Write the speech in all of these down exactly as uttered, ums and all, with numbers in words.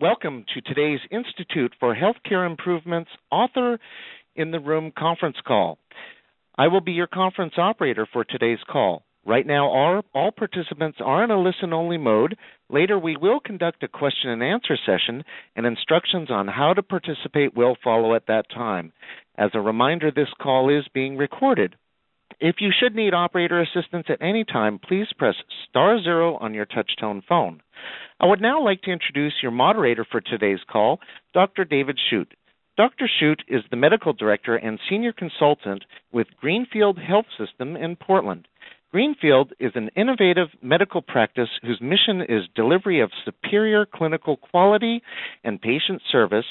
Welcome to today's Institute for Healthcare Improvement's Author in the Room conference call. I will be your conference operator for today's call. Right now, all, all participants are in a listen-only mode. Later, we will conduct a question-and-answer session, and instructions on how to participate will follow at that time. As a reminder, this call is being recorded. If you should need operator assistance at any time, please press star zero on your touch-tone phone. I would now like to introduce your moderator for today's call, Doctor David Shute. Doctor Shute is the medical director and senior consultant with Greenfield Health System in Portland. Greenfield is an innovative medical practice whose mission is delivery of superior clinical quality and patient service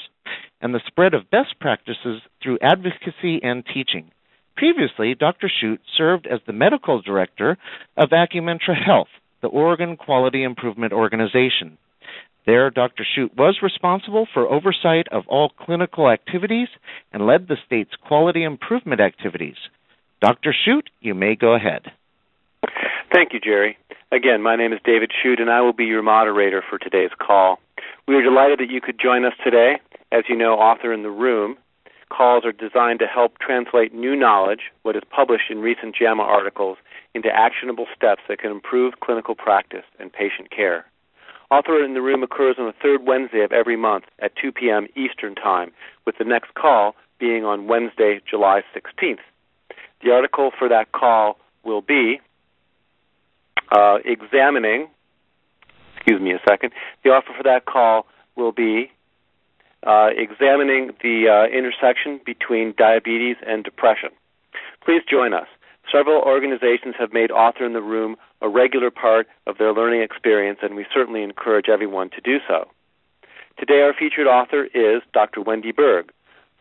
and the spread of best practices through advocacy and teaching. Previously, Doctor Shute served as the medical director of Acumentra Health, the Oregon Quality Improvement Organization. There, Doctor Shute was responsible for oversight of all clinical activities and led the state's quality improvement activities. Doctor Shute, you may go ahead. Thank you, Jerry. Again, my name is David Shute, and I will be your moderator for today's call. We are delighted that you could join us today. As you know, Author in the Room calls are designed to help translate new knowledge, what is published in recent JAMA articles, into actionable steps that can improve clinical practice and patient care. Author in the Room occurs on the third Wednesday of every month at two p.m. Eastern Time, with the next call being on Wednesday, July sixteenth. The article for that call will be uh, examining, excuse me a second, the offer for that call will be Uh, examining the uh, intersection between diabetes and depression. Please join us. Several organizations have made Author in the Room a regular part of their learning experience, and we certainly encourage everyone to do so. Today our featured author is Doctor Wendie Berg,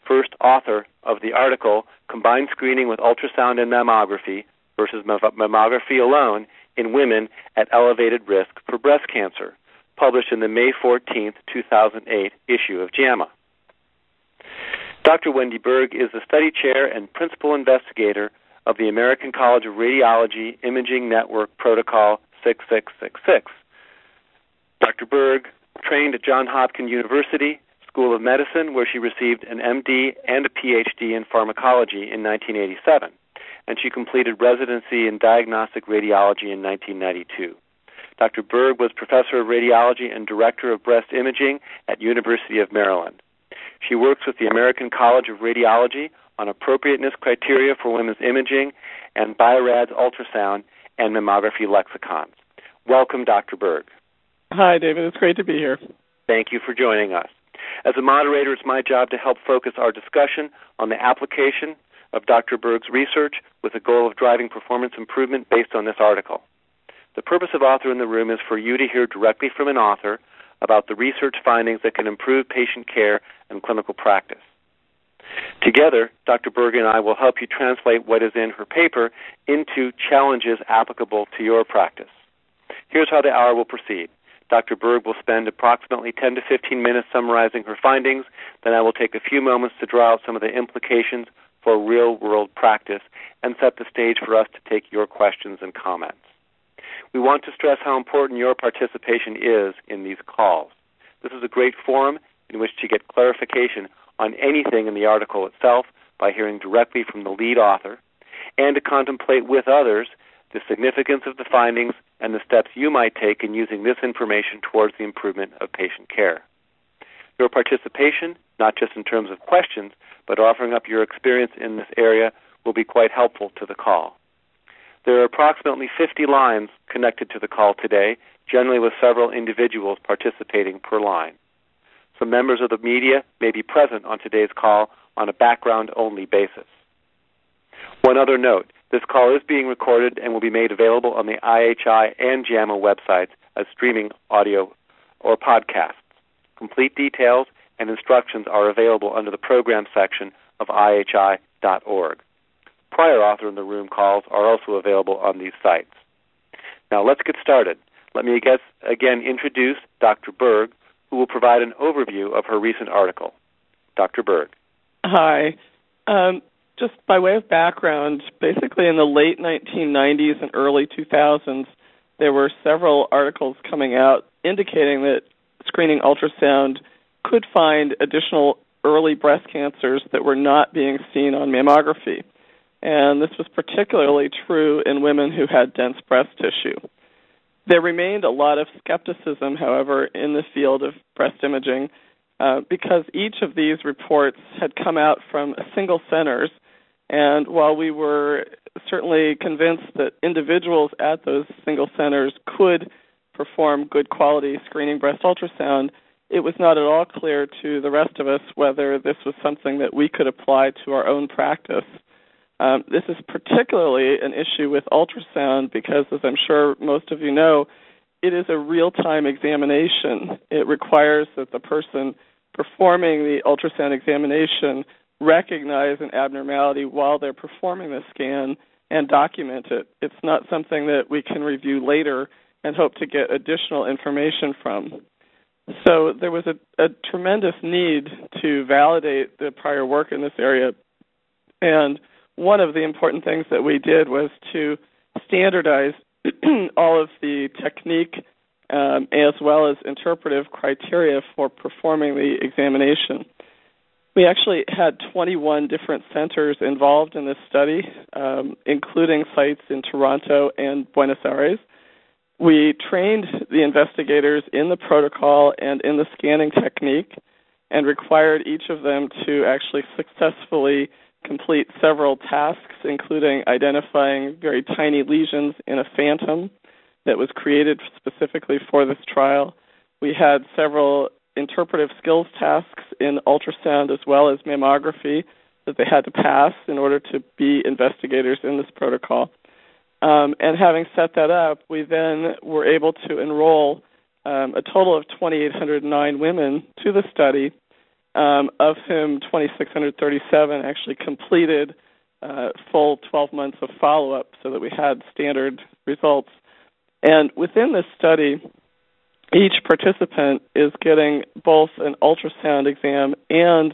first author of the article, Combined Screening with Ultrasound and Mammography versus Mammography Alone in Women at Elevated Risk for Breast Cancer, published in the May fourteenth, two thousand eight issue of JAMA. Doctor Wendie Berg is the study chair and principal investigator of the American College of Radiology Imaging Network Protocol six six six six. Doctor Berg trained at Johns Hopkins University School of Medicine, where she received an M D and a PhD in pharmacology in nineteen eighty-seven, and she completed residency in diagnostic radiology in nineteen ninety-two. Doctor Berg was professor of radiology and director of breast imaging at University of Maryland. She works with the American College of Radiology on appropriateness criteria for women's imaging and B I-RADS ultrasound and mammography lexicons. Welcome, Doctor Berg. Hi, David. It's great to be here. Thank you for joining us. As a moderator, it's my job to help focus our discussion on the application of Doctor Berg's research with the goal of driving performance improvement based on this article. The purpose of Author in the Room is for you to hear directly from an author about the research findings that can improve patient care and clinical practice. Together, Doctor Berg and I will help you translate what is in her paper into challenges applicable to your practice. Here's how the hour will proceed. Doctor Berg will spend approximately ten to fifteen minutes summarizing her findings, then I will take a few moments to draw out some of the implications for real-world practice and set the stage for us to take your questions and comments. We want to stress how important your participation is in these calls. This is a great forum in which to get clarification on anything in the article itself by hearing directly from the lead author and to contemplate with others the significance of the findings and the steps you might take in using this information towards the improvement of patient care. Your participation, not just in terms of questions, but offering up your experience in this area will be quite helpful to the call. There are approximately fifty lines connected to the call today, generally with several individuals participating per line. Some members of the media may be present on today's call on a background-only basis. One other note, this call is being recorded and will be made available on the I H I and JAMA websites as streaming audio or podcasts. Complete details and instructions are available under the program section of I H I dot org. Prior Author in the Room calls are also available on these sites. Now let's get started. Let me guess, again introduce Doctor Berg, who will provide an overview of her recent article. Doctor Berg. Hi. Um, just by way of background, basically in the late nineteen nineties and early two thousands, there were several articles coming out indicating that screening ultrasound could find additional early breast cancers that were not being seen on mammography. And this was particularly true in women who had dense breast tissue. There remained a lot of skepticism, however, in the field of breast imaging uh, because each of these reports had come out from single centers, and while we were certainly convinced that individuals at those single centers could perform good quality screening breast ultrasound, it was not at all clear to the rest of us whether this was something that we could apply to our own practice. Um, this is particularly an issue with ultrasound because, as I'm sure most of you know, it is a real-time examination. It requires that the person performing the ultrasound examination recognize an abnormality while they're performing the scan and document it. It's not something that we can review later and hope to get additional information from. So there was a, a tremendous need to validate the prior work in this area. And one of the important things that we did was to standardize all of the technique um, as well as interpretive criteria for performing the examination. We actually had twenty-one different centers involved in this study, um, including sites in Toronto and Buenos Aires. We trained the investigators in the protocol and in the scanning technique and required each of them to actually successfully complete several tasks, including identifying very tiny lesions in a phantom that was created specifically for this trial. We had several interpretive skills tasks in ultrasound as well as mammography that they had to pass in order to be investigators in this protocol. Um, and having set that up, we then were able to enroll um, a total of two thousand eight hundred nine women to the study. Um, of whom two thousand six hundred thirty-seven actually completed uh, full twelve months of follow-up so that we had standard results. And within this study, each participant is getting both an ultrasound exam and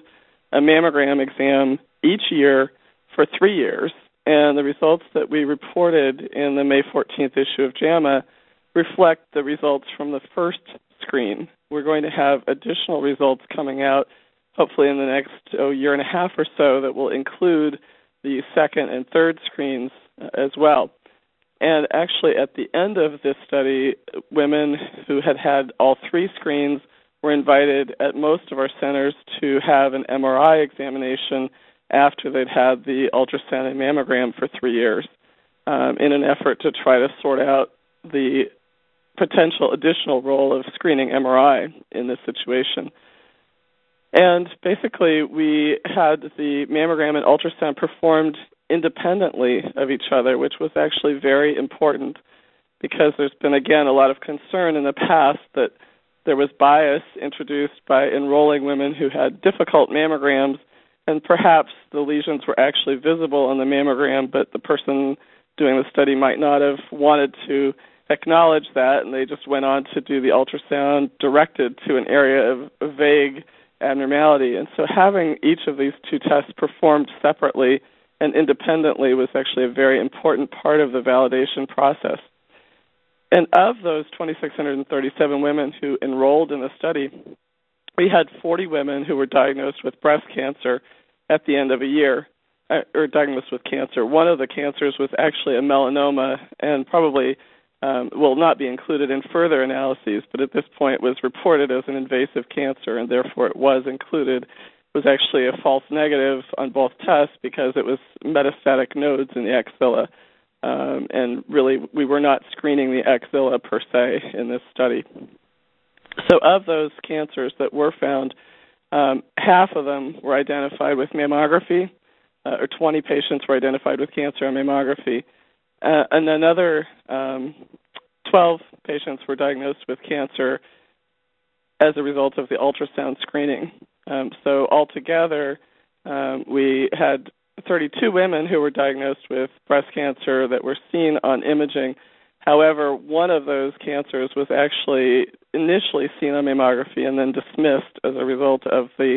a mammogram exam each year for three years. And the results that we reported in the May fourteenth issue of JAMA reflect the results from the first screen. We're going to have additional results coming out hopefully in the next oh, year and a half or so that will include the second and third screens as well. And actually at the end of this study, women who had had all three screens were invited at most of our centers to have an M R I examination after they'd had the ultrasound and mammogram for three years um, in an effort to try to sort out the potential additional role of screening M R I in this situation. And basically, we had the mammogram and ultrasound performed independently of each other, which was actually very important because there's been, again, a lot of concern in the past that there was bias introduced by enrolling women who had difficult mammograms, and perhaps the lesions were actually visible on the mammogram, but the person doing the study might not have wanted to acknowledge that, and they just went on to do the ultrasound directed to an area of vague abnormality. And so having each of these two tests performed separately and independently was actually a very important part of the validation process. And of those two thousand six hundred thirty-seven women who enrolled in the study, we had forty women who were diagnosed with breast cancer at the end of a year, or diagnosed with cancer. One of the cancers was actually a melanoma, and probably Um, will not be included in further analyses, but at this point was reported as an invasive cancer, and therefore it was included. It was actually a false negative on both tests because it was metastatic nodes in the axilla, um, and really we were not screening the axilla per se in this study. So of those cancers that were found, um, half of them were identified with mammography, uh, or twenty patients were identified with cancer on mammography. Uh, and another um, twelve patients were diagnosed with cancer as a result of the ultrasound screening. Um, so altogether, um, we had thirty-two women who were diagnosed with breast cancer that were seen on imaging. However, one of those cancers was actually initially seen on mammography and then dismissed as a result of the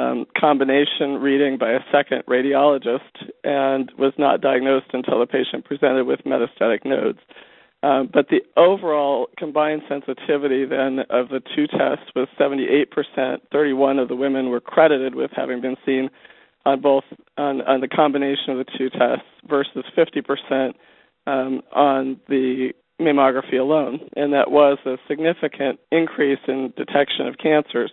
Um, combination reading by a second radiologist and was not diagnosed until the patient presented with metastatic nodes. Uh, but the overall combined sensitivity then of the two tests was seventy-eight percent. thirty-one of the women were credited with having been seen on both on, on the combination of the two tests versus fifty percent um, on the mammography alone. And that was a significant increase in detection of cancers.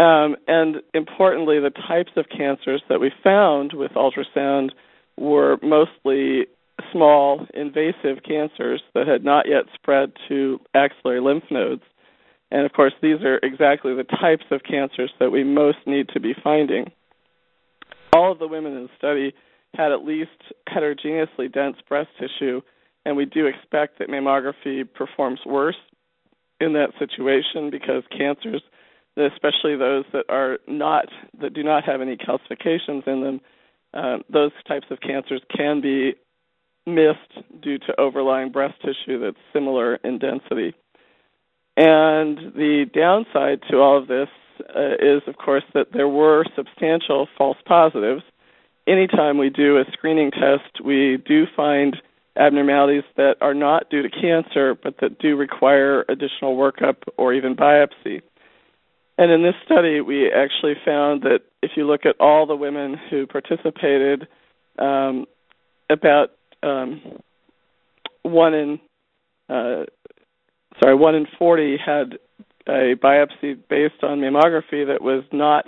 Um, and importantly, the types of cancers that we found with ultrasound were mostly small invasive cancers that had not yet spread to axillary lymph nodes. And, of course, these are exactly the types of cancers that we most need to be finding. All of the women in the study had at least heterogeneously dense breast tissue, and we do expect that mammography performs worse in that situation because cancers, especially those that are not that do not have any calcifications in them, uh, those types of cancers can be missed due to overlying breast tissue that's similar in density. And the downside to all of this uh, is, of course, that there were substantial false positives. Anytime we do a screening test, we do find abnormalities that are not due to cancer, but that do require additional workup or even biopsy. And in this study, we actually found that if you look at all the women who participated, um, about Um, one in, uh, sorry, one in forty had a biopsy based on mammography that was not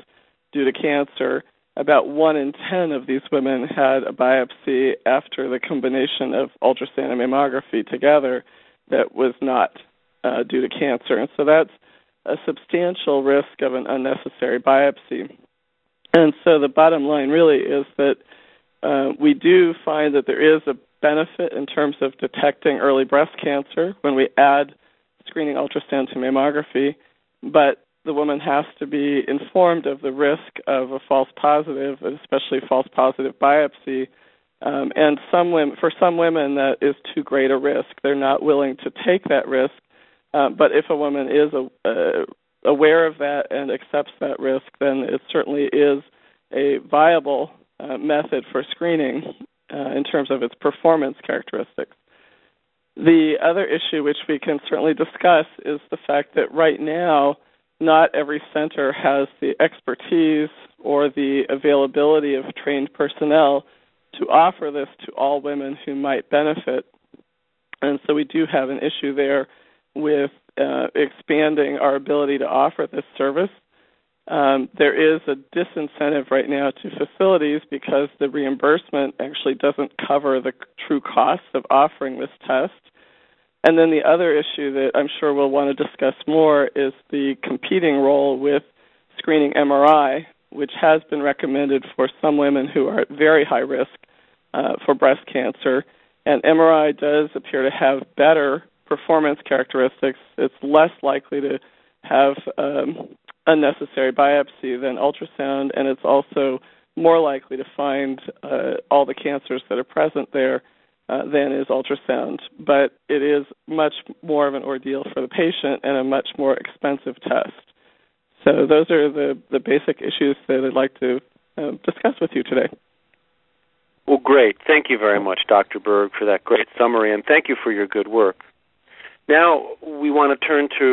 due to cancer. About one in ten of these women had a biopsy after the combination of ultrasound and mammography together that was not uh, due to cancer. And so that's a substantial risk of an unnecessary biopsy. And so the bottom line really is that Uh, we do find that there is a benefit in terms of detecting early breast cancer when we add screening ultrasound to mammography, but the woman has to be informed of the risk of a false positive, especially false positive biopsy. Um, and some women, for some women, that is too great a risk. They're not willing to take that risk. Uh, but if a woman is a, uh, aware of that and accepts that risk, then it certainly is a viable Uh, method for screening uh, in terms of its performance characteristics. The other issue, which we can certainly discuss, is the fact that right now not every center has the expertise or the availability of trained personnel to offer this to all women who might benefit. And so we do have an issue there with uh, expanding our ability to offer this service. Um, there is a disincentive right now to facilities because the reimbursement actually doesn't cover the true costs of offering this test. And then the other issue that I'm sure we'll want to discuss more is the competing role with screening M R I, which has been recommended for some women who are at very high risk uh, for breast cancer. And M R I does appear to have better performance characteristics. It's less likely to have Um, unnecessary biopsy than ultrasound, and it's also more likely to find uh, all the cancers that are present there uh, than is ultrasound. But it is much more of an ordeal for the patient and a much more expensive test. So those are the, the basic issues that I'd like to uh, discuss with you today. Well, great. Thank you very much, Doctor Berg, for that great summary, and thank you for your good work. Now we want to turn to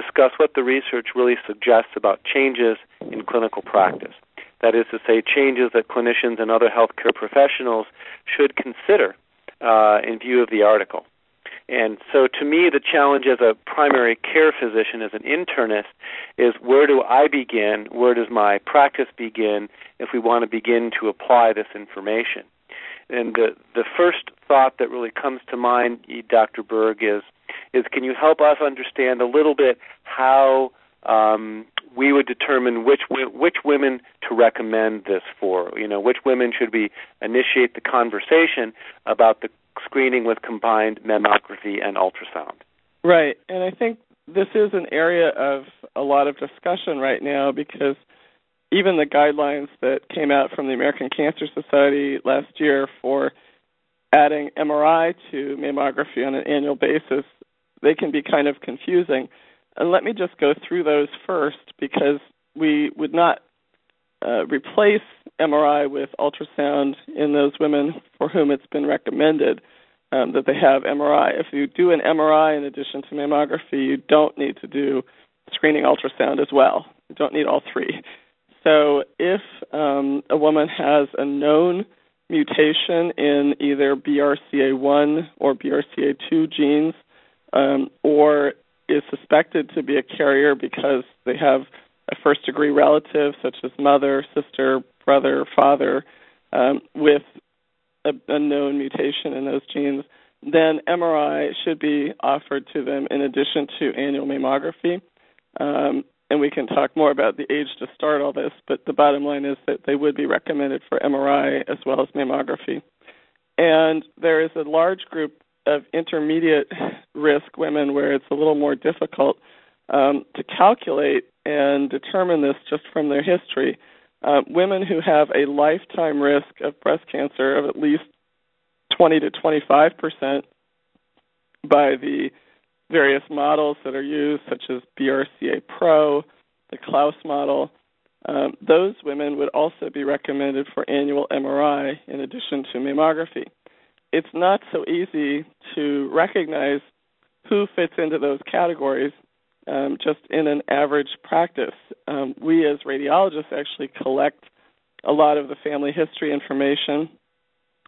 discuss what the research really suggests about changes in clinical practice. That is to say, changes that clinicians and other healthcare professionals should consider uh, in view of the article. And so to me, the challenge as a primary care physician, as an internist, is where do I begin, where does my practice begin if we want to begin to apply this information? And the, the first thought that really comes to mind, Doctor Berg, is is can you help us understand a little bit how um, we would determine which which women to recommend this for? You know, which women should we initiate the conversation about the screening with combined mammography and ultrasound? Right, and I think this is an area of a lot of discussion right now because even the guidelines that came out from the American Cancer Society last year for adding M R I to mammography on an annual basis, they can be kind of confusing. And let me just go through those first because we would not uh, replace M R I with ultrasound in those women for whom it's been recommended. um, that they have M R I. If you do an M R I in addition to mammography, you don't need to do screening ultrasound as well. You don't need all three. So if um, a woman has a known mutation in either B R C A one or B R C A two genes, um, or is suspected to be a carrier because they have a first-degree relative, such as mother, sister, brother, father, um, with a, a known mutation in those genes, then M R I should be offered to them in addition to annual mammography. Um, and we can talk more about the age to start all this, but the bottom line is that they would be recommended for M R I as well as mammography. And there is a large group of intermediate risk women where it's a little more difficult um, to calculate and determine this just from their history. Uh, women who have a lifetime risk of breast cancer of at least twenty to twenty-five percent by the various models that are used, such as B R C A Pro, the Claus model, um, those women would also be recommended for annual M R I in addition to mammography. It's not so easy to recognize who fits into those categories um, just in an average practice. Um, we as radiologists actually collect a lot of the family history information,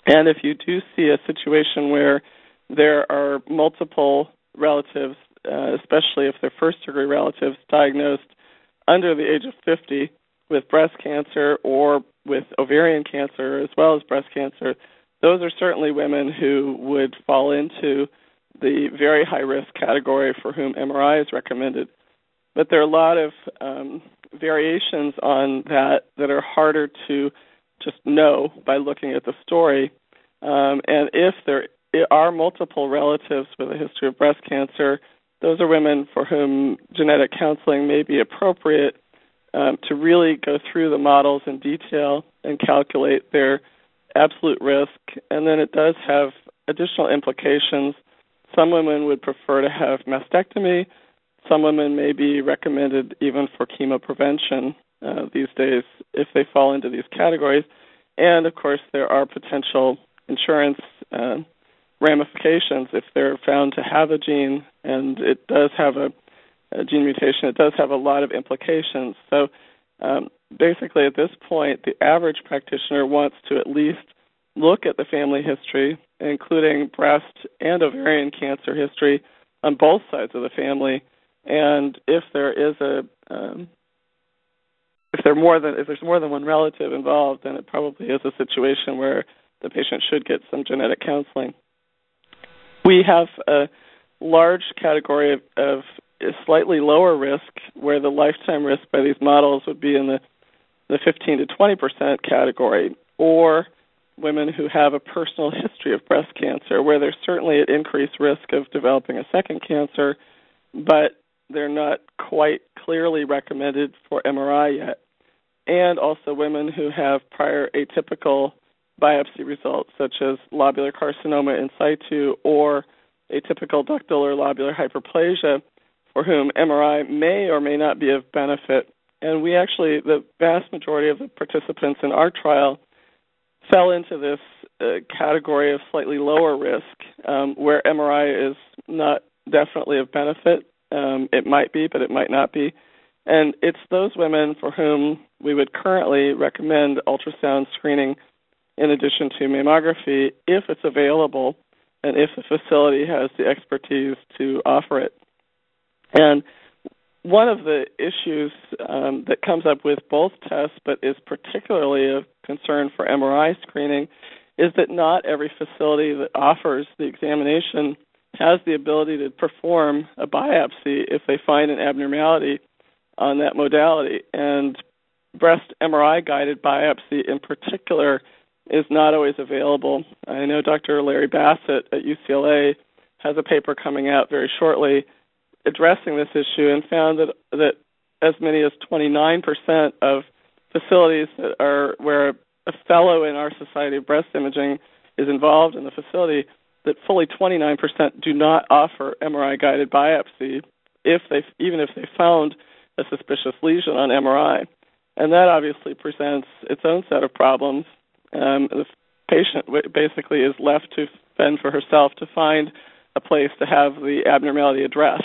and if you do see a situation where there are multiple relatives, uh, especially if they're first-degree relatives, diagnosed under the age of fifty with breast cancer or with ovarian cancer as well as breast cancer, those are certainly women who would fall into the very high-risk category for whom M R I is recommended. But there are a lot of um, variations on that that are harder to just know by looking at the story. Um, and if there are multiple relatives with a history of breast cancer, those are women for whom genetic counseling may be appropriate um, to really go through the models in detail and calculate their absolute risk, and then it does have additional implications. Some women would prefer to have mastectomy. Some women may be recommended even for chemoprevention uh, these days if they fall into these categories. And, of course, there are potential insurance uh, ramifications if they're found to have a gene, and it does have a, a gene mutation. It does have a lot of implications. So um, basically, at this point, the average practitioner wants to at least look at the family history, including breast and ovarian cancer history on both sides of the family. And if there is a, um, if there more than if there's more than one relative involved, then it probably is a situation where the patient should get some genetic counseling. We have a large category of, of slightly lower risk, where the lifetime risk by these models would be in the the fifteen to twenty percent category, or women who have a personal history of breast cancer, where they're certainly at increased risk of developing a second cancer, but they're not quite clearly recommended for M R I yet, and also women who have prior atypical biopsy results, such as lobular carcinoma in situ or atypical ductal or lobular hyperplasia, for whom M R I may or may not be of benefit. And we actually, the vast majority of the participants in our trial fell into this uh, category of slightly lower risk, um, where M R I is not definitely of benefit. Um, it might be, but it might not be. And it's those women for whom we would currently recommend ultrasound screening in addition to mammography if it's available and if the facility has the expertise to offer it. And one of the issues um, that comes up with both tests, but is particularly of concern for M R I screening, is that not every facility that offers the examination has the ability to perform a biopsy if they find an abnormality on that modality. And breast M R I-guided biopsy in particular is not always available. I know Doctor Larry Bassett at U C L A has a paper coming out very shortly addressing this issue, and found that that as many as twenty-nine percent of facilities that are where a fellow in our Society of Breast Imaging is involved in the facility, that fully twenty-nine percent do not offer M R I-guided biopsy, if they even if they found a suspicious lesion on M R I. And that obviously presents its own set of problems. Um, the patient basically is left to and for herself to find a place to have the abnormality addressed.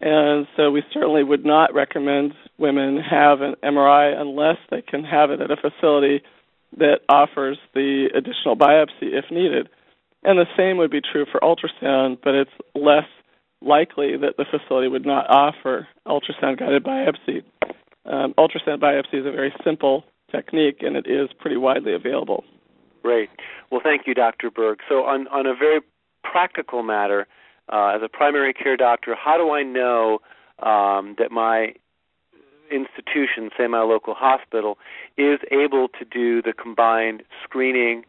And so we certainly would not recommend women have an M R I unless they can have it at a facility that offers the additional biopsy if needed. And the same would be true for ultrasound, but it's less likely that the facility would not offer ultrasound-guided biopsy. Um, ultrasound biopsy is a very simple technique, and it is pretty widely available. Great. Well, thank you, Doctor Berg. So on, on a very practical matter, uh, as a primary care doctor, how do I know um, that my institution, say my local hospital, is able to do the combined screening,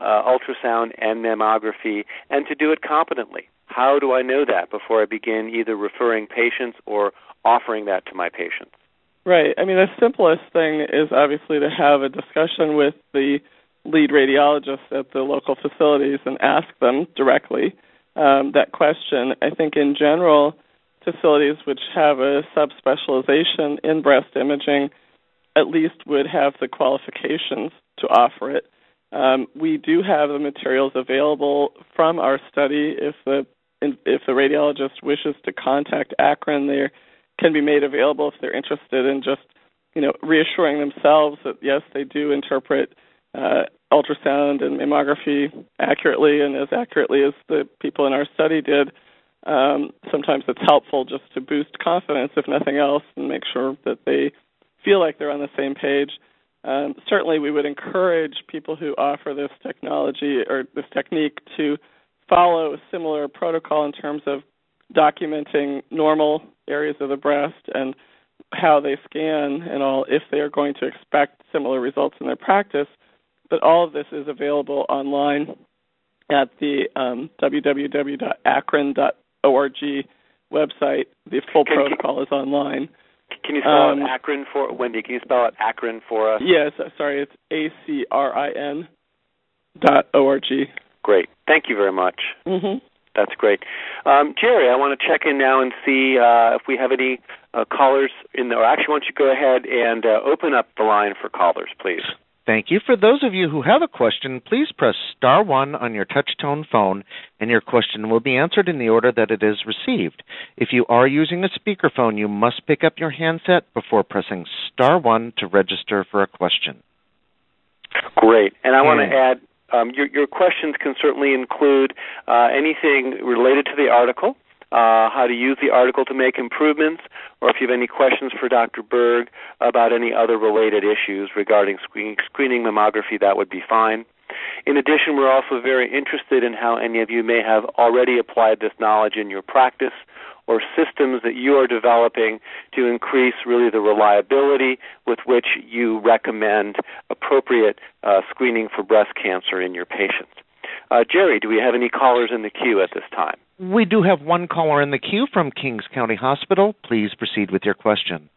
uh, ultrasound, and mammography, and to do it competently? How do I know that before I begin either referring patients or offering that to my patients? Right. I mean, the simplest thing is obviously to have a discussion with the lead radiologists at the local facilities and ask them directly um, that question. I think in general, facilities which have a subspecialization in breast imaging at least would have the qualifications to offer it. Um, we do have the materials available from our study. If the if the radiologist wishes to contact ACRIN, they can be made available if they're interested in just, you know, reassuring themselves that, yes, they do interpret uh, ultrasound and mammography accurately and as accurately as the people in our study did. Um, sometimes it's helpful just to boost confidence, if nothing else, and make sure that they feel like they're on the same page. Um, certainly we would encourage people who offer this technology or this technique to follow a similar protocol in terms of documenting normal areas of the breast and how they scan and all if they are going to expect similar results in their practice. But all of this is available online at the um, w w w dot acrin dot org website. The full can, protocol can, is online. Can you spell um, out ACRIN for Wendy? Can you spell out ACRIN for us? Yes, sorry, it's A C R I N dot O R G. Great. Thank you very much. Mm-hmm. That's great. Um, Jerry, I want to check in now and see uh, if we have any uh, callers in there. Actually, why don't you go ahead and uh, open up the line for callers, please. Thank you. For those of you who have a question, please press star one on your touch-tone phone, and your question will be answered in the order that it is received. If you are using a speakerphone, you must pick up your handset before pressing star one to register for a question. Great. And I want to add, um, your, your questions can certainly include uh, anything related to the article, Uh, how to use the article to make improvements, or if you have any questions for Doctor Berg about any other related issues regarding screen, screening mammography, that would be fine. In addition, we're also very interested in how any of you may have already applied this knowledge in your practice or systems that you are developing to increase really the reliability with which you recommend appropriate uh, screening for breast cancer in your patients. Uh, Jerry, do we have any callers in the queue at this time? We do have one caller in the queue from Kings County Hospital. Please proceed with your question.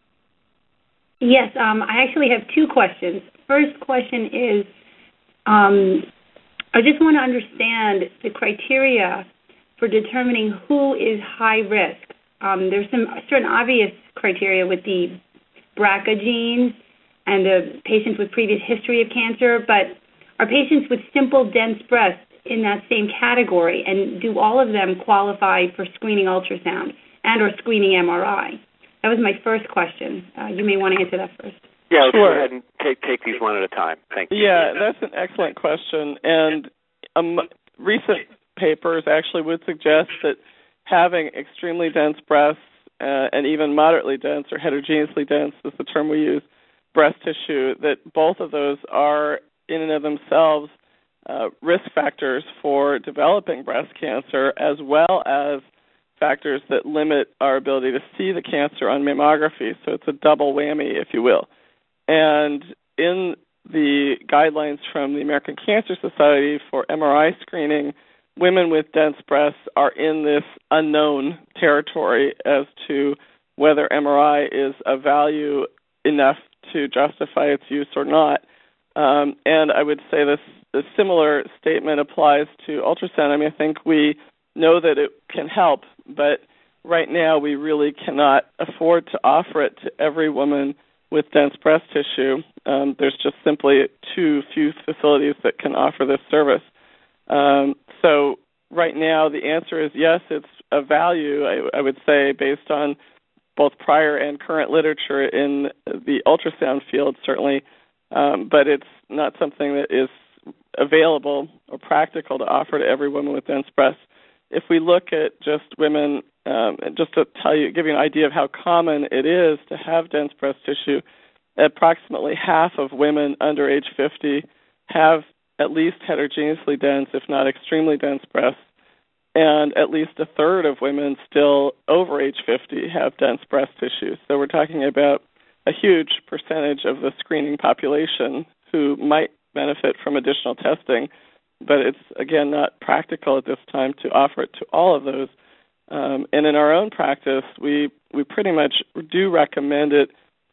Yes, um, I actually have two questions. First question is, um, I just want to understand the criteria for determining who is high risk. Um, there's some certain obvious criteria with the B R C A gene and the patients with previous history of cancer, but are patients with simple dense breasts in that same category, and do all of them qualify for screening ultrasound and or screening M R I? That was my first question. Uh, you may want to answer that first. Yeah, let's sure. go ahead and take, take these one at a time. Thank you. Yeah, that's an excellent question. And um, recent papers actually would suggest that having extremely dense breasts uh, and even moderately dense or heterogeneously dense is the term we use, breast tissue, that both of those are in and of themselves Uh, risk factors for developing breast cancer, as well as factors that limit our ability to see the cancer on mammography. So it's a double whammy, if you will. And in the guidelines from the American Cancer Society for M R I screening, women with dense breasts are in this unknown territory as to whether M R I is of value enough to justify its use or not. Um, and I would say this a similar statement applies to ultrasound. I mean, I think we know that it can help, but right now we really cannot afford to offer it to every woman with dense breast tissue. Um, there's just simply too few facilities that can offer this service. Um, So right now the answer is yes, it's a value, I, I would say, based on both prior and current literature in the ultrasound field, certainly, um, but it's not something that is available or practical to offer to every woman with dense breasts. If we look at just women, um, just to tell you, give you an idea of how common it is to have dense breast tissue, approximately half of women under age fifty have at least heterogeneously dense, if not extremely dense breasts, and at least a third of women still over age fifty have dense breast tissue. So we're talking about a huge percentage of the screening population who might benefit from additional testing, but it's, again, not practical at this time to offer it to all of those. Um, and in our own practice, we, we pretty much do recommend it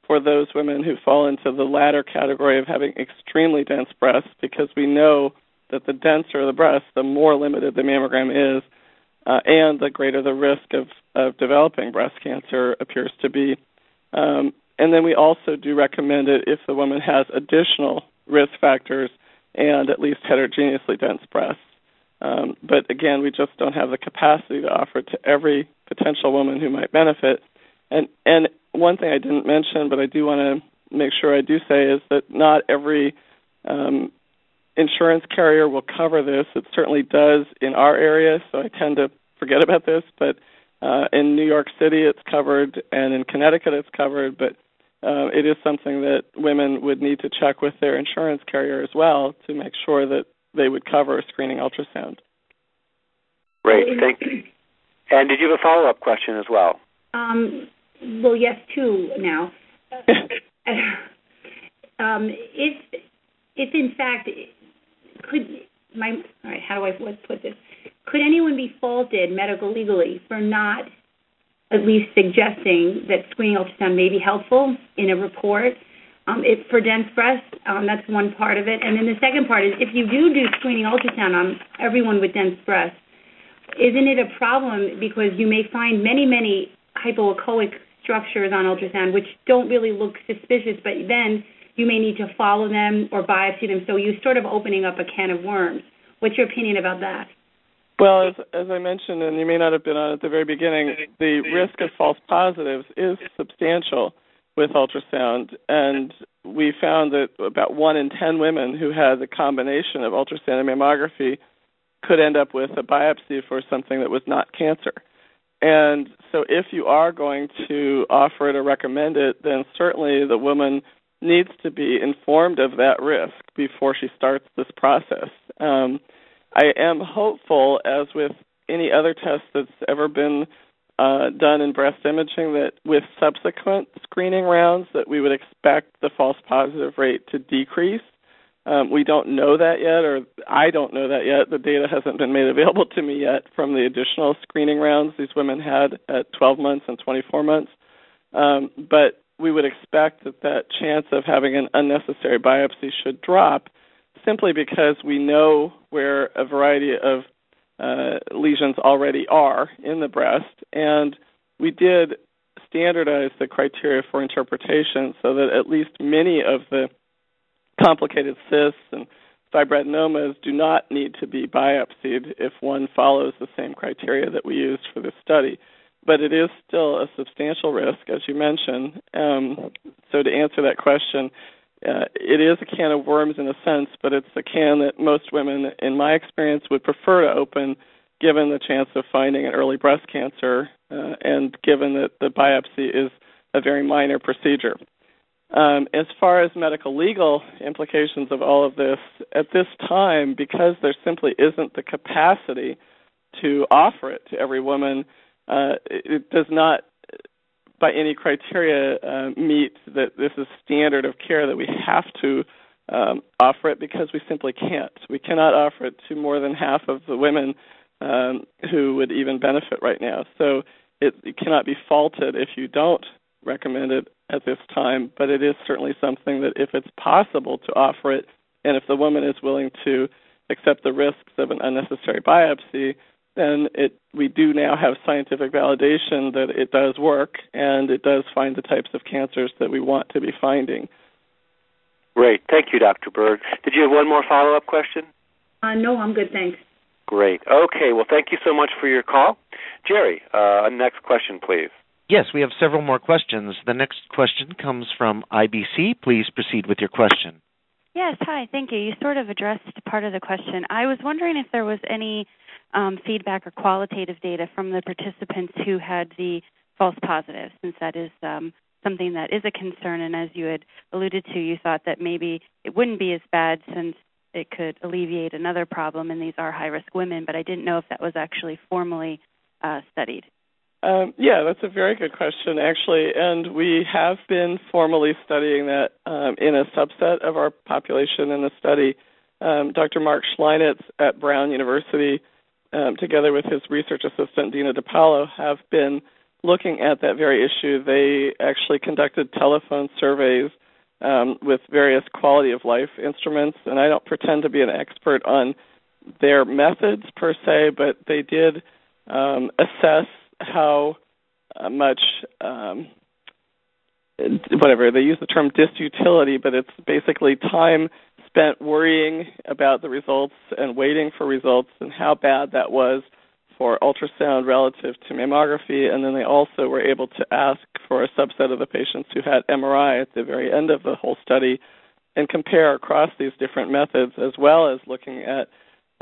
for those women who fall into the latter category of having extremely dense breasts, because we know that the denser the breast, the more limited the mammogram is, uh, and the greater the risk of, of developing breast cancer appears to be. Um, and then we also do recommend it if the woman has additional risk factors and at least heterogeneously dense breasts. Um, but again, we just don't have the capacity to offer it to every potential woman who might benefit. And and one thing I didn't mention, but I do want to make sure I do say, is that not every um, insurance carrier will cover this. It certainly does in our area, so I tend to forget about this. But uh, in New York City, it's covered, and in Connecticut, it's covered. But Uh, it is something that women would need to check with their insurance carrier as well to make sure that they would cover a screening ultrasound. Great. Thank you. And did you have a follow-up question as well? Um, well, yes, two now. um, if, if, in fact, could my – all right, how do I put this? Could anyone be faulted medical legally for not – at least suggesting that screening ultrasound may be helpful in a report um, if for dense breast? Um, that's one part of it. And then the second part is, if you do do screening ultrasound on everyone with dense breast, isn't it a problem because you may find many, many hypoechoic structures on ultrasound which don't really look suspicious, but then you may need to follow them or biopsy them, so you're sort of opening up a can of worms. What's your opinion about that? Well, as, as I mentioned, and you may not have been on at the very beginning, the risk of false positives is substantial with ultrasound. And we found that about one in ten women who had the combination of ultrasound and mammography could end up with a biopsy for something that was not cancer. And so if you are going to offer it or recommend it, then certainly the woman needs to be informed of that risk before she starts this process. Um I am hopeful, as with any other test that's ever been uh, done in breast imaging, that with subsequent screening rounds that we would expect the false positive rate to decrease. Um, we don't know that yet, or I don't know that yet. The data hasn't been made available to me yet from the additional screening rounds these women had at twelve months and twenty-four months. Um, but we would expect that that chance of having an unnecessary biopsy should drop, simply because we know where a variety of uh, lesions already are in the breast. And we did standardize the criteria for interpretation so that at least many of the complicated cysts and fibroadenomas do not need to be biopsied if one follows the same criteria that we used for this study. But it is still a substantial risk, as you mentioned. Um, so to answer that question, Uh, it is a can of worms in a sense, but it's a can that most women, in my experience, would prefer to open given the chance of finding an early breast cancer uh, and given that the biopsy is a very minor procedure. Um, as far as medical legal implications of all of this, at this time, because there simply isn't the capacity to offer it to every woman, uh, it does not by any criteria uh, meet that this is standard of care, that we have to um, offer it, because we simply can't. We cannot offer it to more than half of the women um, who would even benefit right now. So it, it cannot be faulted if you don't recommend it at this time, but it is certainly something that if it's possible to offer it, and if the woman is willing to accept the risks of an unnecessary biopsy, then it, we do now have scientific validation that it does work and it does find the types of cancers that we want to be finding. Great. Thank you, Doctor Berg. Did you have one more follow-up question? Uh, no, I'm good, thanks. Great. Okay. Well, thank you so much for your call. Jerry, uh, next question, please. Yes, we have several more questions. The next question comes from I B C. Please proceed with your question. Yes. Hi. Thank you. You sort of addressed part of the question. I was wondering if there was any um, feedback or qualitative data from the participants who had the false positive, since that is um, something that is a concern. And as you had alluded to, you thought that maybe it wouldn't be as bad since it could alleviate another problem, and these are high-risk women, but I didn't know if that was actually formally uh, studied. Um, yeah, that's a very good question, actually, and we have been formally studying that um, in a subset of our population in the study. Um, Doctor Mark Schleinitz at Brown University, um, together with his research assistant, Dina DiPaolo, have been looking at that very issue. They actually conducted telephone surveys Um, with various quality-of-life instruments, and I don't pretend to be an expert on their methods per se, but they did um, assess how much, um, whatever, they use the term disutility, but it's basically time spent worrying about the results and waiting for results and how bad that was for ultrasound relative to mammography, and then they also were able to ask for a subset of the patients who had M R I at the very end of the whole study and compare across these different methods, as well as looking at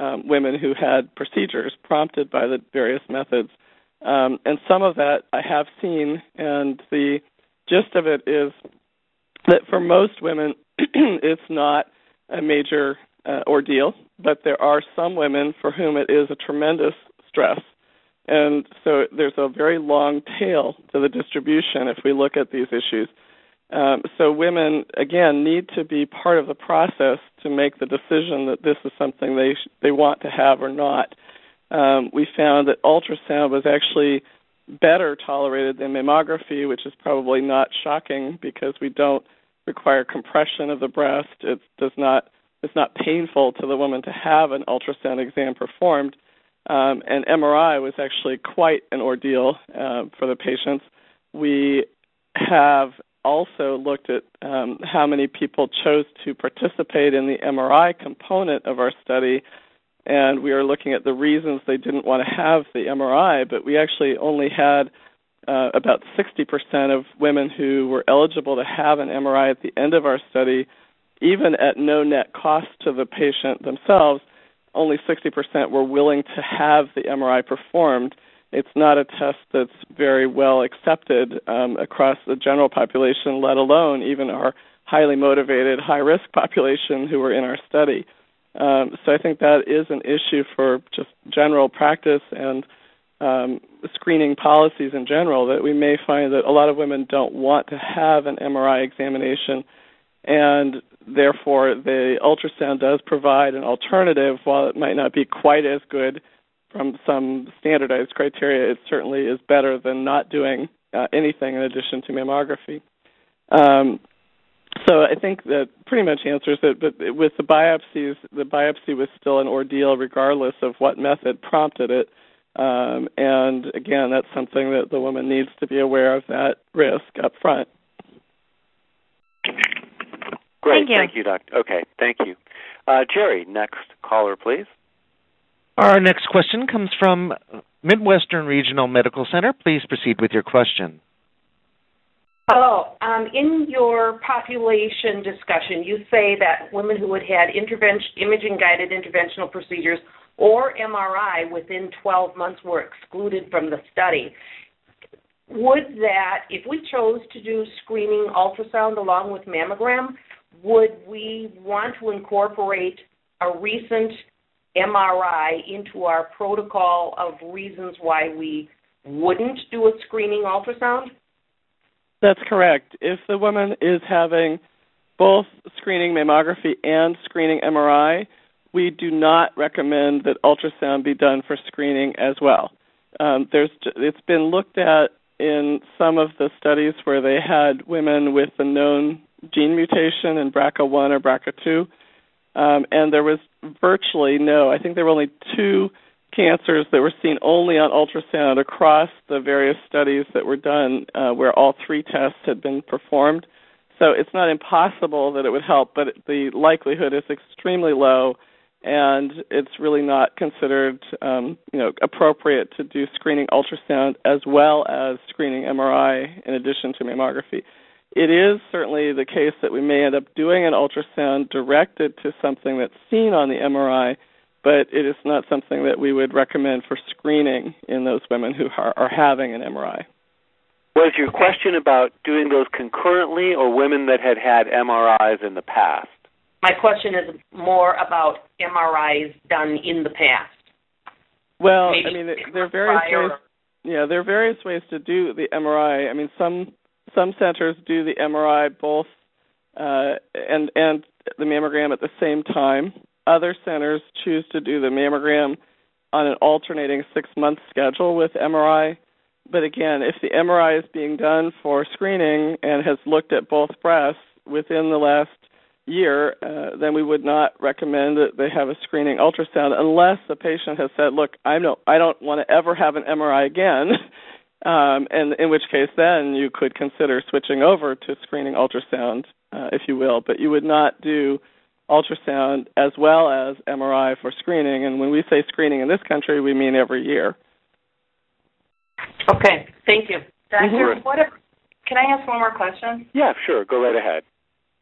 um, women who had procedures prompted by the various methods. Um, and some of that I have seen, and the gist of it is that for most women it's not a major uh, ordeal, but there are some women for whom it is a tremendous stress. And so there's a very long tail to the distribution if we look at these issues. Um, so women, again, need to be part of the process to make the decision that this is something they sh- they want to have or not. Um, we found that ultrasound was actually better tolerated than mammography, which is probably not shocking because we don't require compression of the breast. It does not, it's not painful to the woman to have an ultrasound exam performed. Um, and M R I was actually quite an ordeal uh, for the patients. We have also looked at um, how many people chose to participate in the M R I component of our study, and we are looking at the reasons they didn't want to have the M R I, but we actually only had uh, about sixty percent of women who were eligible to have an M R I at the end of our study, even at no net cost to the patient themselves. Only sixty percent were willing to have the M R I performed. It's not a test that's very well accepted um, across the general population, let alone even our highly motivated, high-risk population who were in our study. Um, so I think that is an issue for just general practice and um, screening policies in general, that we may find that a lot of women don't want to have an M R I examination, and therefore, the ultrasound does provide an alternative. While it might not be quite as good from some standardized criteria, it certainly is better than not doing uh, anything in addition to mammography. Um, so I think that pretty much answers it, but with the biopsies, the biopsy was still an ordeal regardless of what method prompted it. Um, and again, that's something that the woman needs to be aware of, that risk up front. Great. Thank you. Thank you, Doctor Okay, thank you. Uh, Jerry, next caller, please. Our next question comes from Midwestern Regional Medical Center. Please proceed with your question. Hello. Um, in your population discussion, you say that women who had had intervention, imaging-guided interventional procedures or M R I within twelve months were excluded from the study. Would that, if we chose to do screening ultrasound along with mammogram, would we want to incorporate a recent M R I into our protocol of reasons why we wouldn't do a screening ultrasound? That's correct. If the woman is having both screening mammography and screening M R I, we do not recommend that ultrasound be done for screening as well. Um, there's, it's been looked at in some of the studies where they had women with the known gene mutation in B R C A one or B R C A two, um, and there was virtually no, I think there were only two cancers that were seen only on ultrasound across the various studies that were done uh, where all three tests had been performed. So it's not impossible that it would help, but the likelihood is extremely low, and it's really not considered, um, you know, appropriate to do screening ultrasound as well as screening M R I in addition to mammography. It is certainly the case that we may end up doing an ultrasound directed to something that's seen on the M R I, but it is not something that we would recommend for screening in those women who are, are having an M R I. Was your question about doing those concurrently or women that had had M R Is in the past? My question is more about M R Is done in the past. Well, Maybe I mean, there are various ways, yeah, there are various ways to do the M R I. I mean, some some centers do the M R I both uh, and and the mammogram at the same time. Other centers choose to do the mammogram on an alternating six-month schedule with M R I. But again, if the M R I is being done for screening and has looked at both breasts within the last year, uh, then we would not recommend that they have a screening ultrasound unless the patient has said, look, I don't, I don't want to ever have an M R I again, um, and in which case then you could consider switching over to screening ultrasound, uh, if you will. But you would not do ultrasound as well as M R I for screening. And when we say screening in this country, we mean every year. Okay. Thank you. Doctor, what if, can I ask one more question? Yeah, sure. Go right ahead.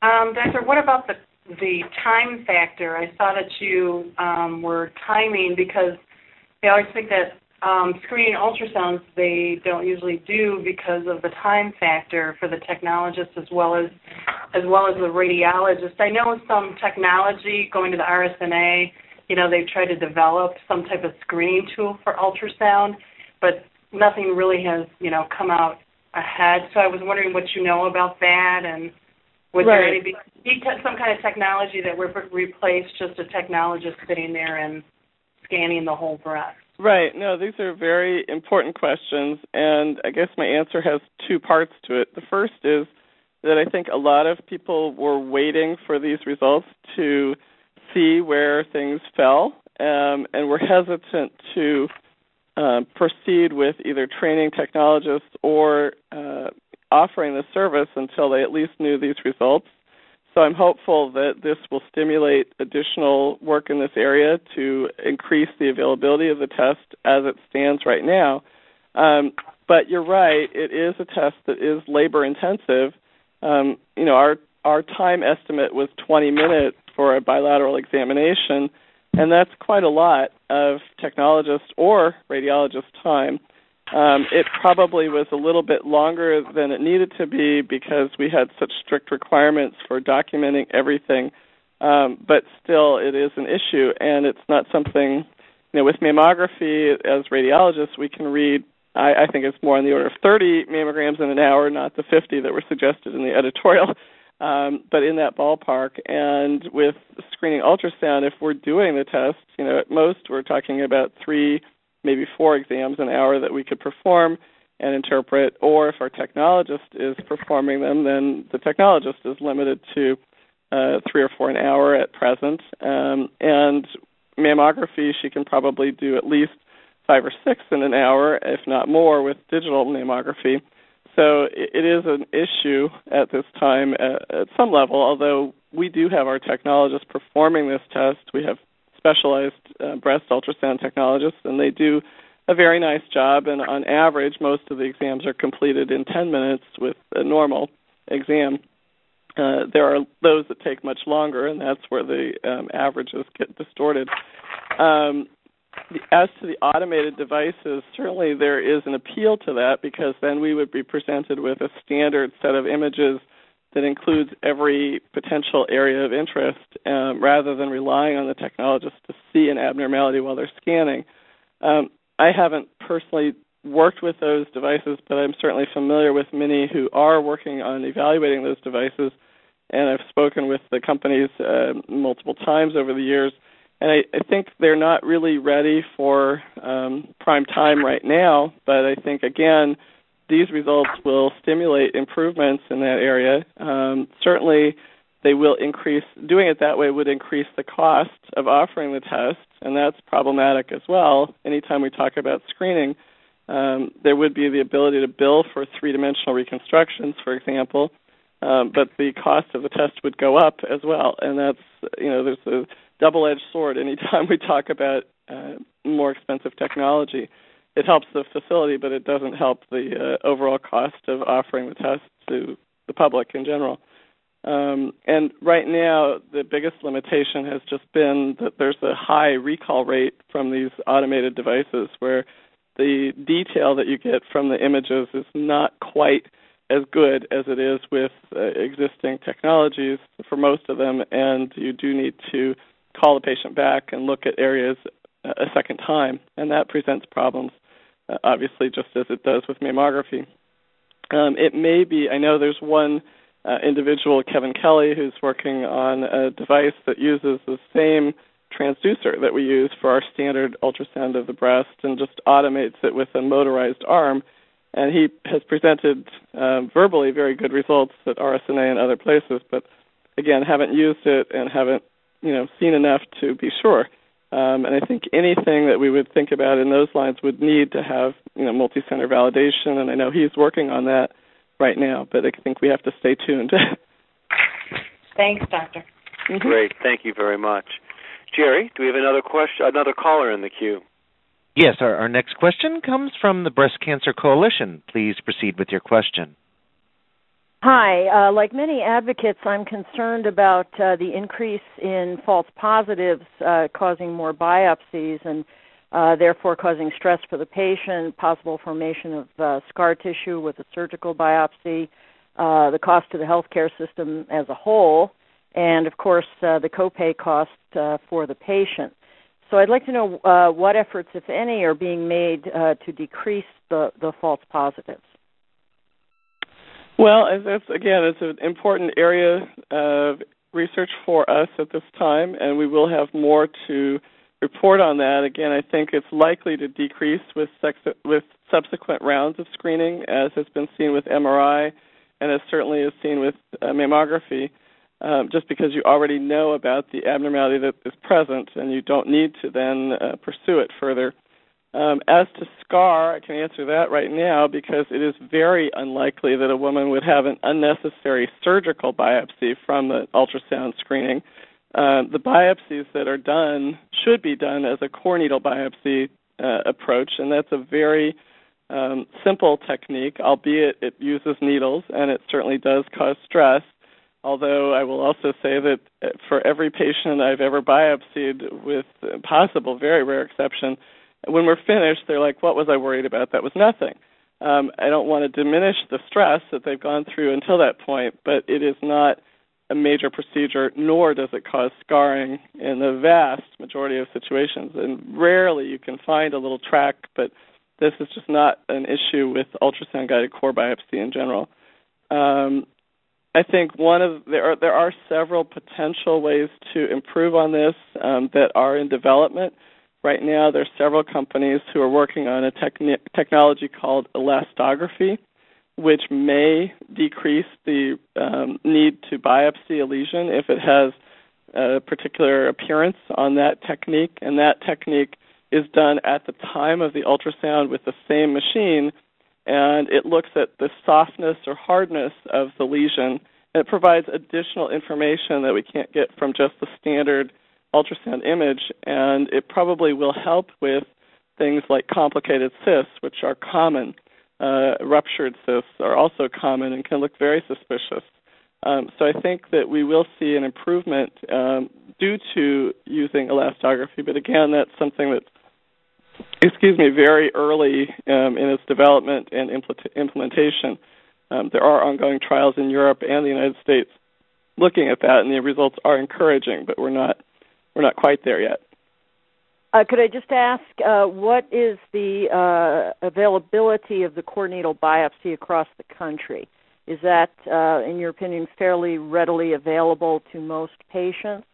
Um, Doctor, what about the the time factor? I saw that you um, were timing, because I always think that um, screening ultrasounds they don't usually do because of the time factor for the technologist as well as as well as the radiologist. I know some technology going to the R S N A, you know, they've tried to develop some type of screening tool for ultrasound, but nothing really has, you know, come out ahead. So I was wondering what you know about that, and would right. there any be some kind of technology that would replace just a technologist sitting there and scanning the whole breast? Right. No, these are very important questions, and I guess my answer has two parts to it. The first is that I think a lot of people were waiting for these results to see where things fell, um, and were hesitant to Uh, proceed with either training technologists or uh, offering the service until they at least knew these results. So I'm hopeful that this will stimulate additional work in this area to increase the availability of the test as it stands right now. Um, but you're right, it is a test that is labor-intensive. Um, you know, our, our time estimate was twenty minutes for a bilateral examination, and that's quite a lot of technologist or radiologist time. Um, it probably was a little bit longer than it needed to be because we had such strict requirements for documenting everything. Um, but still, it is an issue, and it's not something, you know, with mammography, as radiologists, we can read, I, I think it's more on the order of thirty mammograms in an hour, not the fifty that were suggested in the editorial. Um, but in that ballpark, and with screening ultrasound, if we're doing the test, you know, at most we're talking about three, maybe four exams an hour that we could perform and interpret, or if our technologist is performing them, then the technologist is limited to uh, three or four an hour at present. Um, and mammography, she can probably do at least five or six in an hour, if not more, with digital mammography. So it is an issue at this time uh, at some level, although we do have our technologists performing this test. We have specialized uh, breast ultrasound technologists, and they do a very nice job. And on average, most of the exams are completed in ten minutes with a normal exam. Uh, there are those that take much longer, and that's where the um, averages get distorted. Um As to the automated devices, certainly there is an appeal to that, because then we would be presented with a standard set of images that includes every potential area of interest, um, rather than relying on the technologist to see an abnormality while they're scanning. Um, I haven't personally worked with those devices, but I'm certainly familiar with many who are working on evaluating those devices, and I've spoken with the companies uh, multiple times over the years. And I, I think they're not really ready for um, prime time right now, but I think, again, these results will stimulate improvements in that area. Um, certainly, they will increase, doing it that way would increase the cost of offering the test, and that's problematic as well. Anytime we talk about screening, um, there would be the ability to bill for three-dimensional reconstructions, for example, um, but the cost of the test would go up as well, and that's, you know, there's a double-edged sword. Anytime we talk about uh, more expensive technology, it helps the facility, but it doesn't help the uh, overall cost of offering the test to the public in general. Um, and right now, the biggest limitation has just been that there's a high recall rate from these automated devices where the detail that you get from the images is not quite as good as it is with uh, existing technologies for most of them, and you do need to call the patient back and look at areas uh, a second time, and that presents problems, uh, obviously, just as it does with mammography. Um, it may be, I know there's one uh, individual, Kevin Kelly, who's working on a device that uses the same transducer that we use for our standard ultrasound of the breast and just automates it with a motorized arm. And he has presented uh, verbally very good results at R S N A and other places, but again, haven't used it and haven't, you know, seen enough to be sure. Um, and I think anything that we would think about in those lines would need to have, you know, multi-center validation, and I know he's working on that right now, but I think we have to stay tuned. Thanks, Doctor. Mm-hmm. Great. Thank you very much. Jerry, do we have another question, another caller in the queue? Yes, our, our next question comes from the Breast Cancer Coalition. Please proceed with your question. Hi. Uh, like many advocates, I'm concerned about uh, the increase in false positives uh, causing more biopsies and uh, therefore causing stress for the patient, possible formation of uh, scar tissue with a surgical biopsy, uh, the cost to the healthcare system as a whole, and, of course, uh, the copay cost uh, for the patient. So I'd like to know uh, what efforts, if any, are being made uh, to decrease the, the false positives. Well, that's, again, it's an important area of research for us at this time, and we will have more to report on that. Again, I think it's likely to decrease with, sex, with subsequent rounds of screening, as has been seen with M R I and as certainly is seen with uh, mammography. Um, just because you already know about the abnormality that is present and you don't need to then uh, pursue it further. Um, as to scar, I can answer that right now because it is very unlikely that a woman would have an unnecessary surgical biopsy from the ultrasound screening. Uh, the biopsies that are done should be done as a core needle biopsy uh, approach, and that's a very um, simple technique, albeit it uses needles, and it certainly does cause stress. Although I will also say that for every patient I've ever biopsied, with possible very rare exception, when we're finished, they're like, what was I worried about? That was nothing. Um, I don't want to diminish the stress that they've gone through until that point, but it is not a major procedure, nor does it cause scarring in the vast majority of situations. And rarely you can find a little track, but this is just not an issue with ultrasound-guided core biopsy in general. Um I think one of there are, there are several potential ways to improve on this um, that are in development. Right now, there are several companies who are working on a techni- technology called elastography, which may decrease the um, need to biopsy a lesion if it has a particular appearance on that technique. And that technique is done at the time of the ultrasound with the same machine, and it looks at the softness or hardness of the lesion, and it provides additional information that we can't get from just the standard ultrasound image, and it probably will help with things like complicated cysts, which are common. Uh, ruptured cysts are also common and can look very suspicious. Um, so I think that we will see an improvement um, due to using elastography, but again, that's something that's Excuse me, very early um, in its development and impl- implementation. Um, there are ongoing trials in Europe and the United States looking at that, and the results are encouraging, but we're not we're not quite there yet. Uh, could I just ask, uh, what is the uh, availability of the core needle biopsy across the country? Is that, uh, in your opinion, fairly readily available to most patients?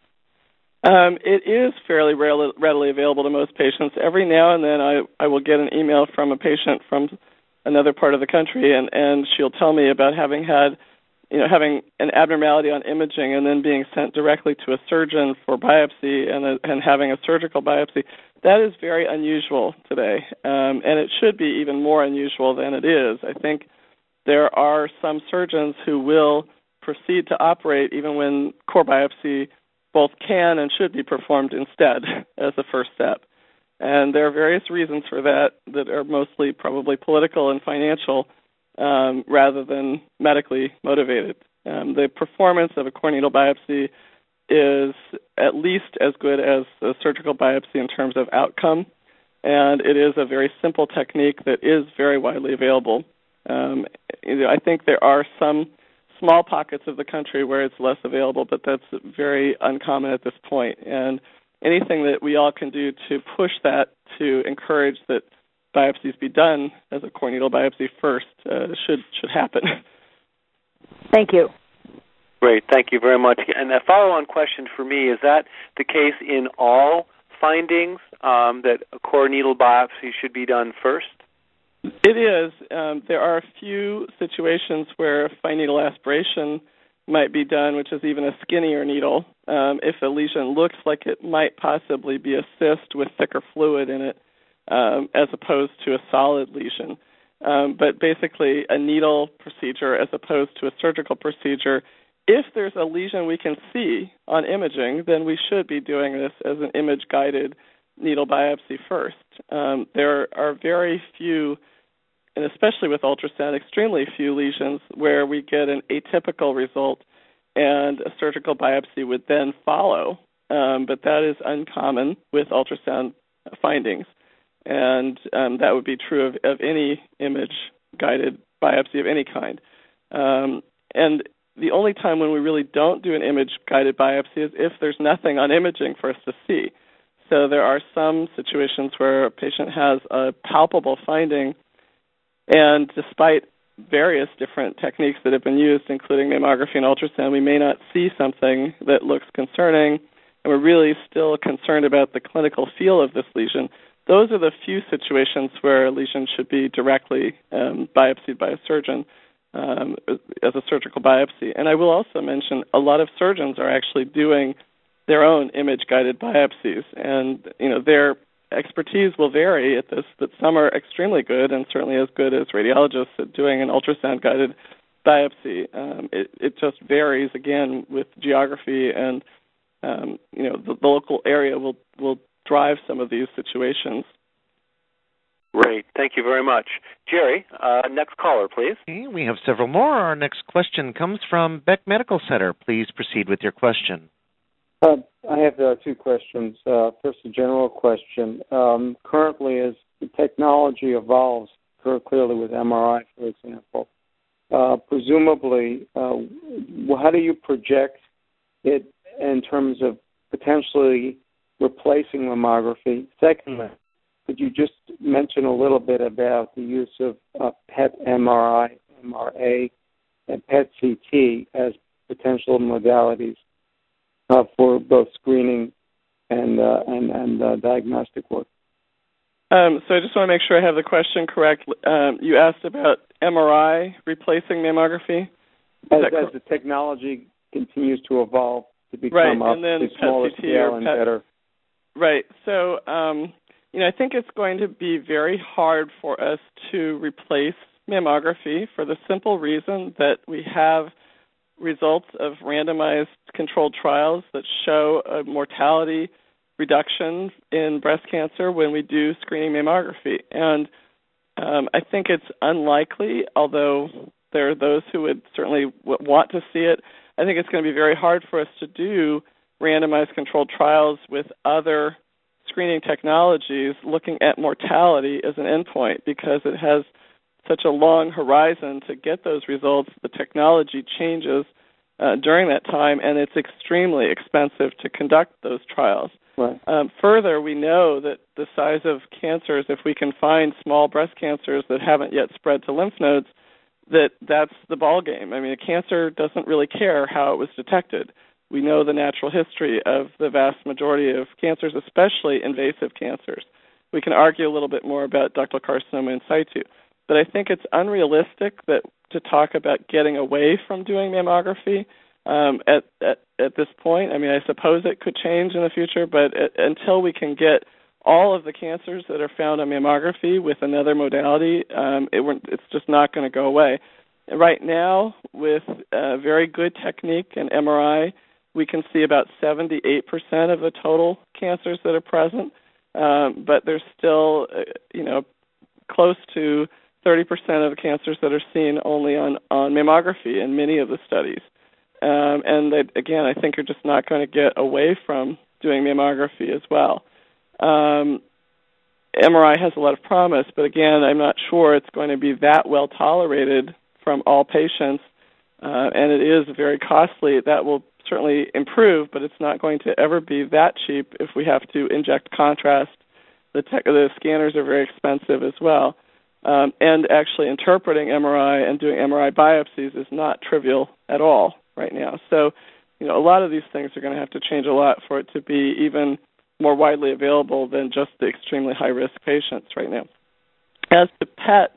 Um, it is fairly rarely, readily available to most patients. Every now and then I, I will get an email from a patient from another part of the country, and, and she'll tell me about having had, you know, having an abnormality on imaging and then being sent directly to a surgeon for biopsy and, a, and having a surgical biopsy. That is very unusual today, um, and it should be even more unusual than it is. I think there are some surgeons who will proceed to operate even when core biopsy both can and should be performed instead as a first step. And there are various reasons for that that are mostly probably political and financial um, rather than medically motivated. Um, the performance of a corneal biopsy is at least as good as a surgical biopsy in terms of outcome, and it is a very simple technique that is very widely available. Um, I think there are some small pockets of the country where it's less available, but that's very uncommon at this point. And anything that we all can do to push that, to encourage that biopsies be done as a corneal biopsy first, uh, should should happen. Thank you. Great. Thank you very much. And a follow-on question for me, is that the case in all findings, um, that a core needle biopsy should be done first? It is. Um, there are a few situations where fine needle aspiration might be done, which is even a skinnier needle, um, if the lesion looks like it might possibly be a cyst with thicker fluid in it, um, as opposed to a solid lesion. Um, but basically, a needle procedure as opposed to a surgical procedure. If there's a lesion we can see on imaging, then we should be doing this as an image-guided needle biopsy first. Um, there are very few, and especially with ultrasound, extremely few lesions where we get an atypical result and a surgical biopsy would then follow. Um, but that is uncommon with ultrasound findings. And um, that would be true of, of any image-guided biopsy of any kind. Um, and the only time when we really don't do an image-guided biopsy is if there's nothing on imaging for us to see. So there are some situations where a patient has a palpable finding, and despite various different techniques that have been used, including mammography and ultrasound, we may not see something that looks concerning, and we're really still concerned about the clinical feel of this lesion. Those are the few situations where a lesion should be directly um, biopsied by a surgeon um, as a surgical biopsy. And I will also mention a lot of surgeons are actually doing their own image-guided biopsies, and you know their expertise will vary at this, but some are extremely good and certainly as good as radiologists at doing an ultrasound-guided biopsy. Um, it, it just varies, again, with geography, and um, you know the, the local area will, will drive some of these situations. Great. Thank you very much. Jerry, uh, next caller, please. Okay, we have several more. Our next question comes from Beck Medical Center. Please proceed with your question. Uh, I have uh, two questions. Uh, first, a general question. Um, currently, as the technology evolves, clearly with M R I, for example, uh, presumably, uh, how do you project it in terms of potentially replacing mammography? Secondly, could you just mention a little bit about the use of uh, PET M R I, M R A, and PET C T as potential modalities Uh, for both screening and uh, and, and uh, diagnostic work? Um, so I just want to make sure I have the question correct. Um, you asked about M R I replacing mammography? As, as cor- the technology continues to evolve to become right, up to smaller scale and P E T, better. Right. So, um, you know, I think it's going to be very hard for us to replace mammography for the simple reason that we have results of randomized controlled trials that show a mortality reduction in breast cancer when we do screening mammography. And um, I think it's unlikely, although there are those who would certainly want to see it. I think it's going to be very hard for us to do randomized controlled trials with other screening technologies looking at mortality as an endpoint because it has such a long horizon to get those results. The technology changes uh, during that time, and it's extremely expensive to conduct those trials. Right. Um, further, we know that the size of cancers, if we can find small breast cancers that haven't yet spread to lymph nodes, that that's the ballgame. I mean, a cancer doesn't really care how it was detected. We know the natural history of the vast majority of cancers, especially invasive cancers. We can argue a little bit more about ductal carcinoma in situ. But I think it's unrealistic that to talk about getting away from doing mammography um, at, at at this point. I mean, I suppose it could change in the future, but it, until we can get all of the cancers that are found on mammography with another modality, um, it, it's just not going to go away. Right now, with uh, very good technique and M R I, we can see about seventy-eight percent of the total cancers that are present, um, but there's still, uh, you know, close to thirty percent of the cancers that are seen only on, on mammography in many of the studies. Um, and they, again, I think you're just not going to get away from doing mammography as well. Um, M R I has a lot of promise, but again, I'm not sure it's going to be that well tolerated from all patients, uh, and it is very costly. That will certainly improve, but it's not going to ever be that cheap if we have to inject contrast. The, tech, the scanners are very expensive as well. Um, and actually interpreting M R I and doing M R I biopsies is not trivial at all right now. So, you know, a lot of these things are going to have to change a lot for it to be even more widely available than just the extremely high-risk patients right now. As to P E T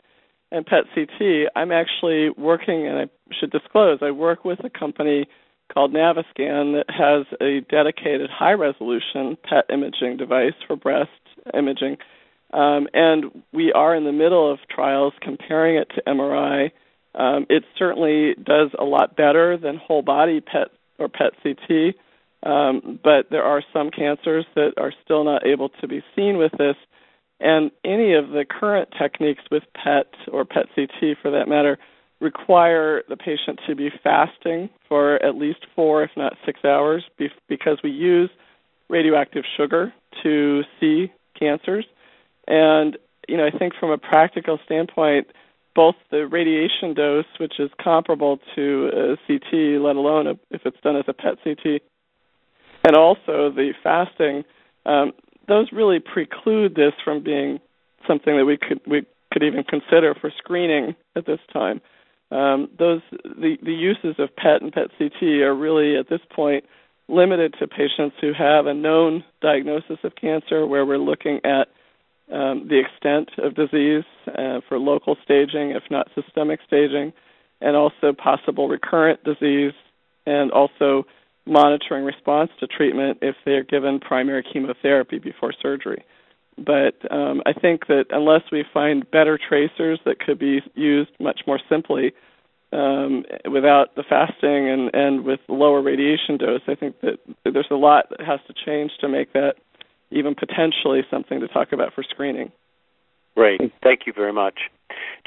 and P E T C T, I'm actually working, and I should disclose, I work with a company called Naviscan that has a dedicated high-resolution P E T imaging device for breast imaging. Um, and we are in the middle of trials comparing it to M R I. Um, it certainly does a lot better than whole-body P E T or P E T C T, um, but there are some cancers that are still not able to be seen with this. And any of the current techniques with P E T or P E T C T, for that matter, require the patient to be fasting for at least four, if not six hours, be- because we use radioactive sugar to see cancers. And, you know, I think from a practical standpoint, both the radiation dose, which is comparable to a C T, let alone a, if it's done as a P E T C T, and also the fasting, um, those really preclude this from being something that we could we could even consider for screening at this time. Um, those the, the uses of P E T and P E T C T are really, at this point, limited to patients who have a known diagnosis of cancer, where we're looking at Um, the extent of disease uh, for local staging, if not systemic staging, and also possible recurrent disease, and also monitoring response to treatment if they are given primary chemotherapy before surgery. But um, I think that unless we find better tracers that could be used much more simply um, without the fasting and, and with lower radiation dose, I think that there's a lot that has to change to make that even potentially something to talk about for screening. Great. Thank you very much.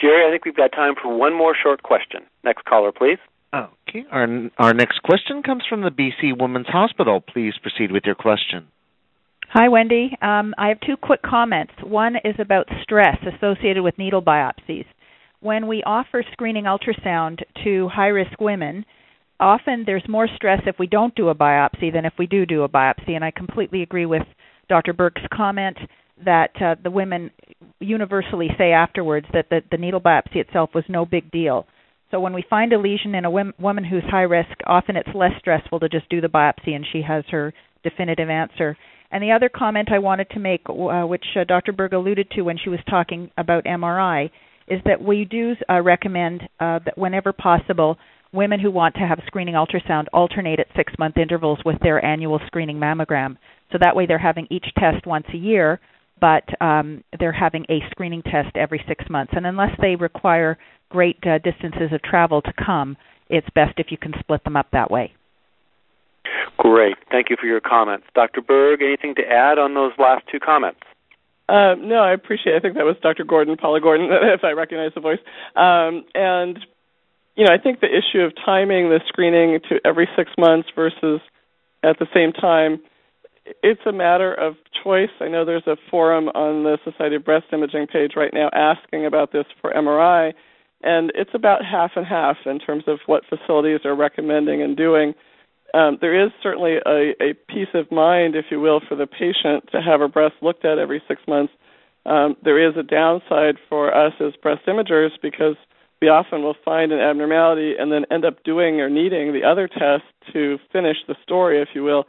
Jerry, I think we've got time for one more short question. Next caller, please. Okay. Our, our next question comes from the B C Women's Hospital. Please proceed with your question. Hi, Wendy. Um, I have two quick comments. One is about stress associated with needle biopsies. When we offer screening ultrasound to high-risk women, often there's more stress if we don't do a biopsy than if we do do a biopsy, and I completely agree with Doctor Burke's comment that uh, the women universally say afterwards that the, the needle biopsy itself was no big deal. So when we find a lesion in a wim- woman who's high risk, often it's less stressful to just do the biopsy, and she has her definitive answer. And the other comment I wanted to make, uh, which uh, Doctor Berg alluded to when she was talking about M R I, is that we do uh, recommend uh, that whenever possible, women who want to have screening ultrasound alternate at six-month intervals with their annual screening mammogram. So that way they're having each test once a year, but um, they're having a screening test every six months. And unless they require great uh, distances of travel to come, it's best if you can split them up that way. Great. Thank you for your comments. Doctor Berg, anything to add on those last two comments? Uh, no, I appreciate it. I think that was Doctor Gordon, Paula Gordon, if I recognize the voice. Um, and, you know, I think the issue of timing the screening to every six months versus at the same time, it's a matter of choice. I know there's a forum on the Society of Breast Imaging page right now asking about this for M R I, and it's about half and half in terms of what facilities are recommending and doing. Um, there is certainly a, a peace of mind, if you will, for the patient to have her breast looked at every six months. Um, there is a downside for us as breast imagers because we often will find an abnormality and then end up doing or needing the other test to finish the story, if you will.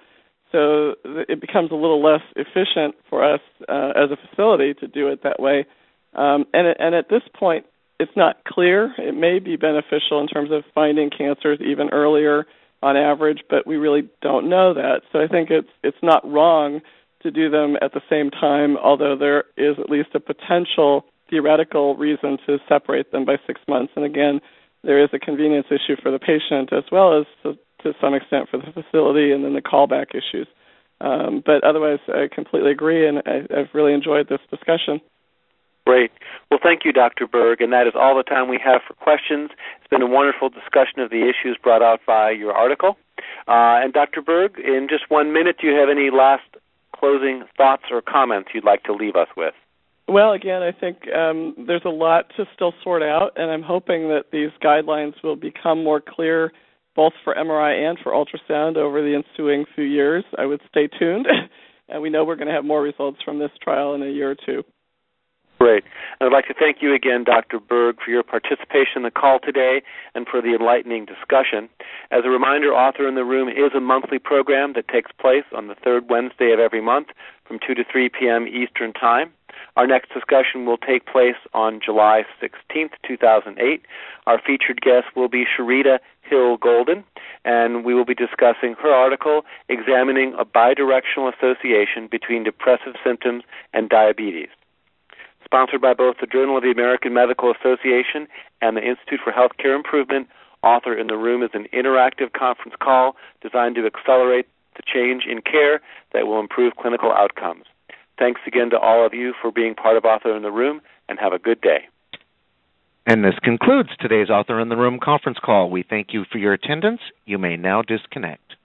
So it becomes a little less efficient for us uh, as a facility to do it that way. Um, and, and at this point, it's not clear. It may be beneficial in terms of finding cancers even earlier on average, but we really don't know that. So I think it's it's not wrong to do them at the same time, although there is at least a potential theoretical reason to separate them by six months. And again, there is a convenience issue for the patient as well as to some extent for the facility, and then the callback issues. Um, but otherwise, I completely agree, and I, I've really enjoyed this discussion. Great. Well, thank you, Doctor Berg, and that is all the time we have for questions. It's been a wonderful discussion of the issues brought out by your article. Uh, and, Doctor Berg, in just one minute, do you have any last closing thoughts or comments you'd like to leave us with? Well, again, I think um, there's a lot to still sort out, and I'm hoping that these guidelines will become more clear both for M R I and for ultrasound over the ensuing few years. I would stay tuned, and we know we're going to have more results from this trial in a year or two. Great. And I'd like to thank you again, Doctor Berg, for your participation in the call today and for the enlightening discussion. As a reminder, Author in the Room is a monthly program that takes place on the third Wednesday of every month from two to three p.m. Eastern Time. Our next discussion will take place on July sixteenth, two thousand eight. Our featured guest will be Sharita Hill-Golden, and we will be discussing her article, Examining a Bidirectional Association Between Depressive Symptoms and Diabetes. Sponsored by both the Journal of the American Medical Association and the Institute for Healthcare Improvement, Author in the Room is an interactive conference call designed to accelerate the change in care that will improve clinical outcomes. Thanks again to all of you for being part of Author in the Room, and have a good day. And this concludes today's Author in the Room conference call. We thank you for your attendance. You may now disconnect.